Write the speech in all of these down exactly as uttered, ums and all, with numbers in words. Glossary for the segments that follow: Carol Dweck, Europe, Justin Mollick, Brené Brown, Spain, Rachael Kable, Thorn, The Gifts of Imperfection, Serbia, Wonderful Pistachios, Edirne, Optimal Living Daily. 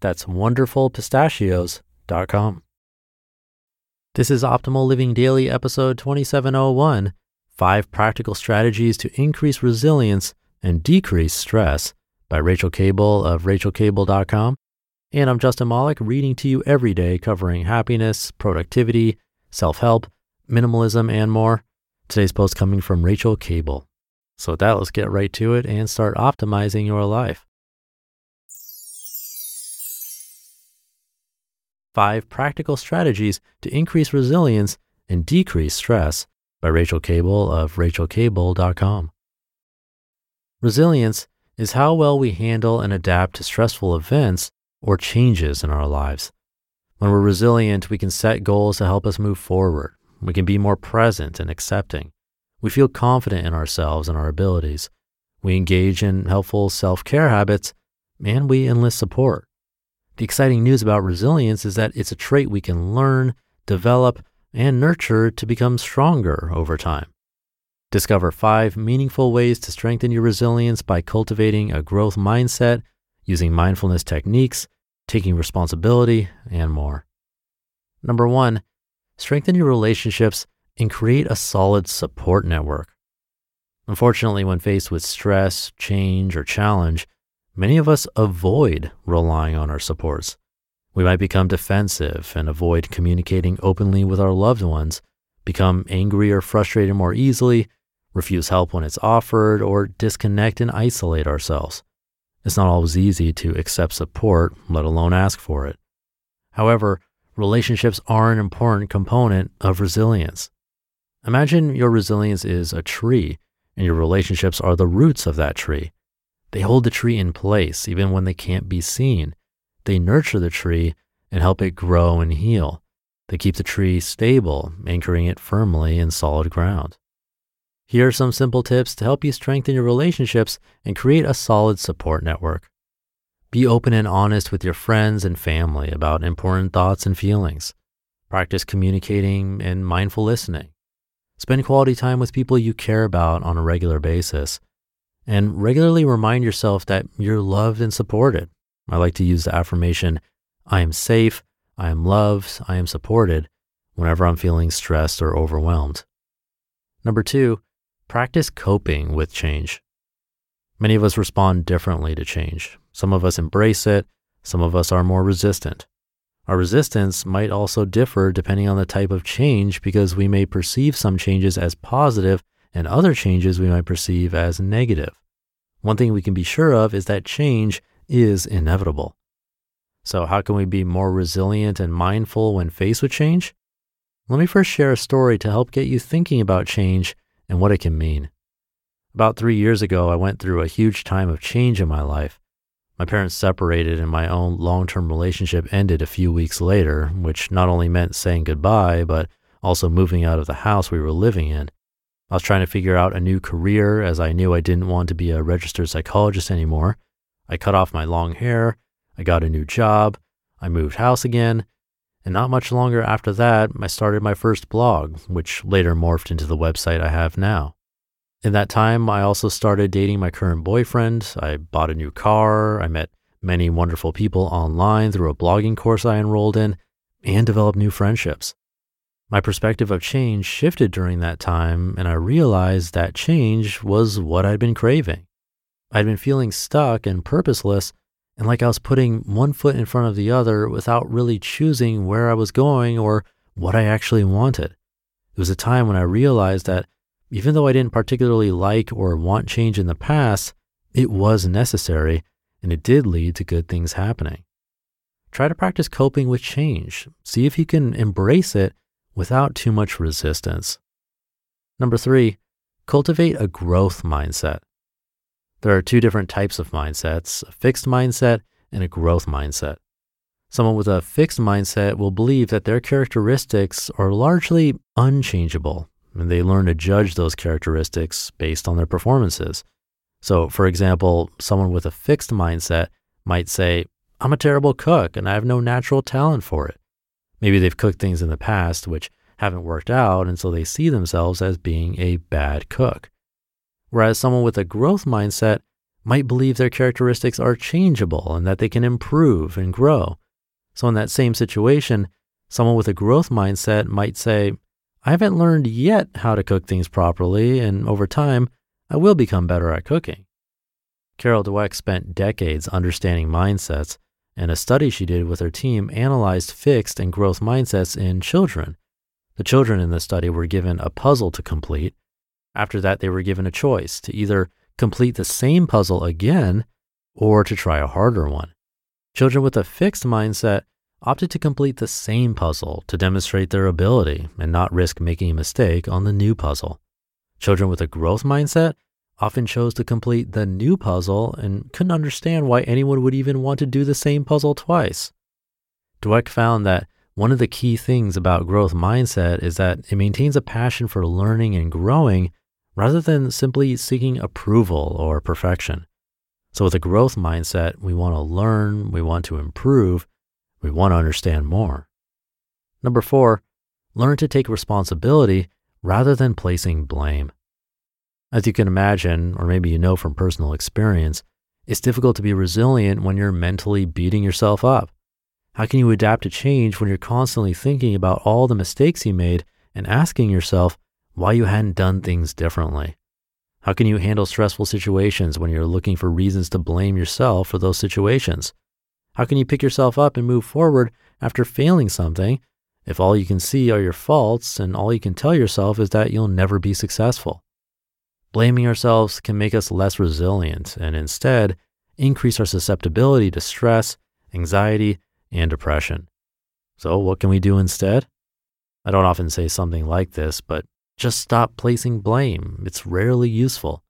That's wonderful pistachios dot com. This is Optimal Living Daily, episode twenty-seven oh one, Five Practical Strategies to Increase Resilience and Decrease Stress, by Rachael Kable of rachael kable dot com. And I'm Justin Mollick, reading to you every day, covering happiness, productivity, self-help, minimalism, and more. Today's post coming from Rachael Kable. So with that, let's get right to it and start optimizing your life. Five Practical Strategies to Increase Resilience and Decrease Stress, by Rachael Kable of rachael kable dot com. Resilience is how well we handle and adapt to stressful events or changes in our lives. When we're resilient, we can set goals to help us move forward. We can be more present and accepting. We feel confident in ourselves and our abilities. We engage in helpful self-care habits, and we enlist support. The exciting news about resilience is that it's a trait we can learn, develop, and nurture to become stronger over time. Discover five meaningful ways to strengthen your resilience by cultivating a growth mindset, using mindfulness techniques, taking responsibility, and more. Number one, strengthen your relationships and create a solid support network. Unfortunately, when faced with stress, change, or challenge, many of us avoid relying on our supports. We might become defensive and avoid communicating openly with our loved ones, become angry or frustrated more easily, refuse help when it's offered, or disconnect and isolate ourselves. It's not always easy to accept support, let alone ask for it. However, relationships are an important component of resilience. Imagine your resilience is a tree, and your relationships are the roots of that tree. They hold the tree in place even when they can't be seen. They nurture the tree and help it grow and heal. They keep the tree stable, anchoring it firmly in solid ground. Here are some simple tips to help you strengthen your relationships and create a solid support network. Be open and honest with your friends and family about important thoughts and feelings. Practice communicating and mindful listening. Spend quality time with people you care about on a regular basis. And regularly remind yourself that you're loved and supported. I like to use the affirmation, I am safe, I am loved, I am supported, whenever I'm feeling stressed or overwhelmed. Number two, practice coping with change. Many of us respond differently to change. Some of us embrace it. Some of us are more resistant. Our resistance might also differ depending on the type of change, because we may perceive some changes as positive and other changes we might perceive as negative. One thing we can be sure of is that change is inevitable. So how can we be more resilient and mindful when faced with change? Let me first share a story to help get you thinking about change and what it can mean. About three years ago, I went through a huge time of change in my life. My parents separated and my own long-term relationship ended a few weeks later, which not only meant saying goodbye, but also moving out of the house we were living in. I was trying to figure out a new career, as I knew I didn't want to be a registered psychologist anymore. I cut off my long hair, I got a new job, I moved house again, and not much longer after that, I started my first blog, which later morphed into the website I have now. In that time, I also started dating my current boyfriend, I bought a new car, I met many wonderful people online through a blogging course I enrolled in, and developed new friendships. My perspective of change shifted during that time, and I realized that change was what I'd been craving. I'd been feeling stuck and purposeless, and like I was putting one foot in front of the other without really choosing where I was going or what I actually wanted. It was a time when I realized that even though I didn't particularly like or want change in the past, it was necessary and it did lead to good things happening. Try to practice coping with change. See if you can embrace it without too much resistance. Number three, cultivate a growth mindset. There are two different types of mindsets, a fixed mindset and a growth mindset. Someone with a fixed mindset will believe that their characteristics are largely unchangeable, and they learn to judge those characteristics based on their performances. So, for example, someone with a fixed mindset might say, I'm a terrible cook and I have no natural talent for it. Maybe they've cooked things in the past which haven't worked out, and so they see themselves as being a bad cook. Whereas someone with a growth mindset might believe their characteristics are changeable and that they can improve and grow. So in that same situation, someone with a growth mindset might say, I haven't learned yet how to cook things properly, and over time, I will become better at cooking. Carol Dweck spent decades understanding mindsets, and a study she did with her team analyzed fixed and growth mindsets in children. The children in the study were given a puzzle to complete. After that, they were given a choice to either complete the same puzzle again or to try a harder one. Children with a fixed mindset opted to complete the same puzzle to demonstrate their ability and not risk making a mistake on the new puzzle. Children with a growth mindset often chose to complete the new puzzle and couldn't understand why anyone would even want to do the same puzzle twice. Dweck found that one of the key things about growth mindset is that it maintains a passion for learning and growing rather than simply seeking approval or perfection. So with a growth mindset, we want to learn, we want to improve, we want to understand more. Number four, learn to take responsibility rather than placing blame. As you can imagine, or maybe you know from personal experience, it's difficult to be resilient when you're mentally beating yourself up. How can you adapt to change when you're constantly thinking about all the mistakes you made and asking yourself why you hadn't done things differently? How can you handle stressful situations when you're looking for reasons to blame yourself for those situations? How can you pick yourself up and move forward after failing something if all you can see are your faults and all you can tell yourself is that you'll never be successful? Blaming ourselves can make us less resilient and instead increase our susceptibility to stress, anxiety, and depression. So what can we do instead? I don't often say something like this, but just stop placing blame. It's rarely useful.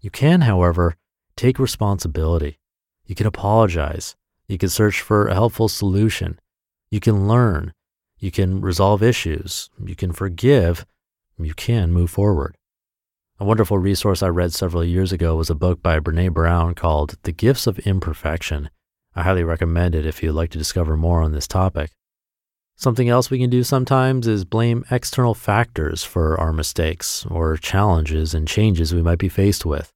You can, however, take responsibility. You can apologize. You can search for a helpful solution. You can learn. You can resolve issues. You can forgive. You can move forward. A wonderful resource I read several years ago was a book by Brené Brown called The Gifts of Imperfection. I highly recommend it if you'd like to discover more on this topic. Something else we can do sometimes is blame external factors for our mistakes or challenges and changes we might be faced with.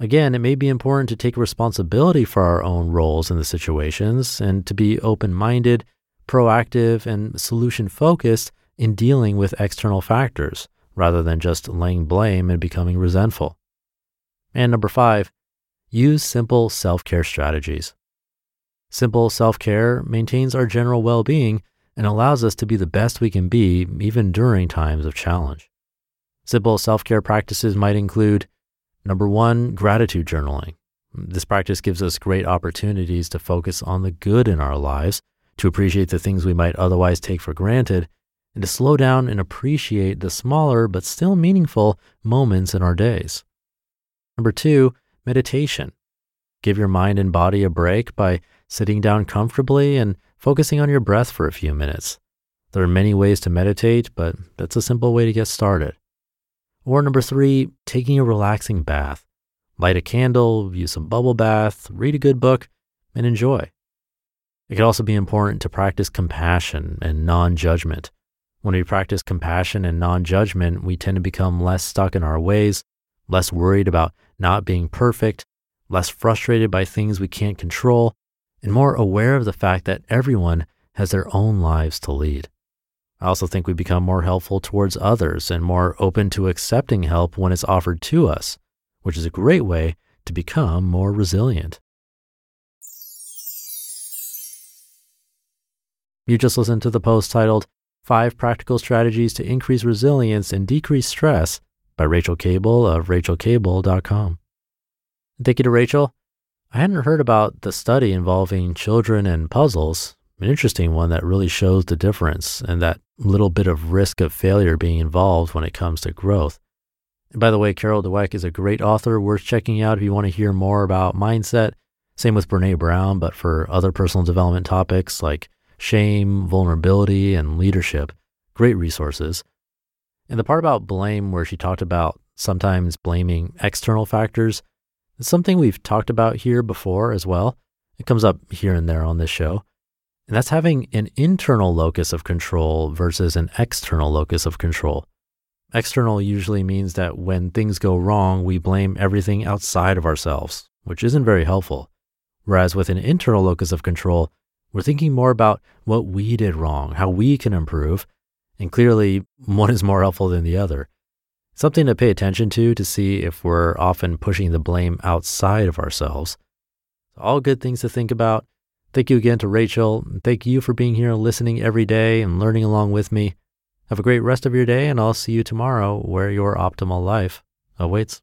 Again, it may be important to take responsibility for our own roles in the situations and to be open-minded, proactive, and solution-focused in dealing with external factors rather than just laying blame and becoming resentful. And number five, use simple self-care strategies. Simple self-care maintains our general well-being and allows us to be the best we can be even during times of challenge. Simple self-care practices might include, number one, gratitude journaling. This practice gives us great opportunities to focus on the good in our lives, to appreciate the things we might otherwise take for granted, and to slow down and appreciate the smaller but still meaningful moments in our days. Number two, meditation. Give your mind and body a break by sitting down comfortably and focusing on your breath for a few minutes. There are many ways to meditate, but that's a simple way to get started. Or number three, taking a relaxing bath. Light a candle, use some bubble bath, read a good book, and enjoy. It can also be important to practice compassion and non-judgment. When we practice compassion and non-judgment, we tend to become less stuck in our ways, less worried about not being perfect, less frustrated by things we can't control, and more aware of the fact that everyone has their own lives to lead. I also think we become more helpful towards others and more open to accepting help when it's offered to us, which is a great way to become more resilient. You just listened to the post titled Five Practical Strategies to Increase Resilience and Decrease Stress by Rachael Kable of rachael kable dot com. Thank you to Rachael. I hadn't heard about the study involving children and puzzles, an interesting one that really shows the difference and that little bit of risk of failure being involved when it comes to growth. And by the way, Carol Dweck is a great author worth checking out if you want to hear more about mindset. Same with Brené Brown, but for other personal development topics like shame, vulnerability, and leadership. Great resources. And the part about blame where she talked about sometimes blaming external factors, it's something we've talked about here before as well. It comes up here and there on this show. And that's having an internal locus of control versus an external locus of control. External usually means that when things go wrong, we blame everything outside of ourselves, which isn't very helpful. Whereas with an internal locus of control, we're thinking more about what we did wrong, how we can improve. And clearly, one is more helpful than the other. Something to pay attention to to see if we're often pushing the blame outside of ourselves. All good things to think about. Thank you again to Rachael. Thank you for being here and listening every day and learning along with me. Have a great rest of your day, and I'll see you tomorrow where your optimal life awaits.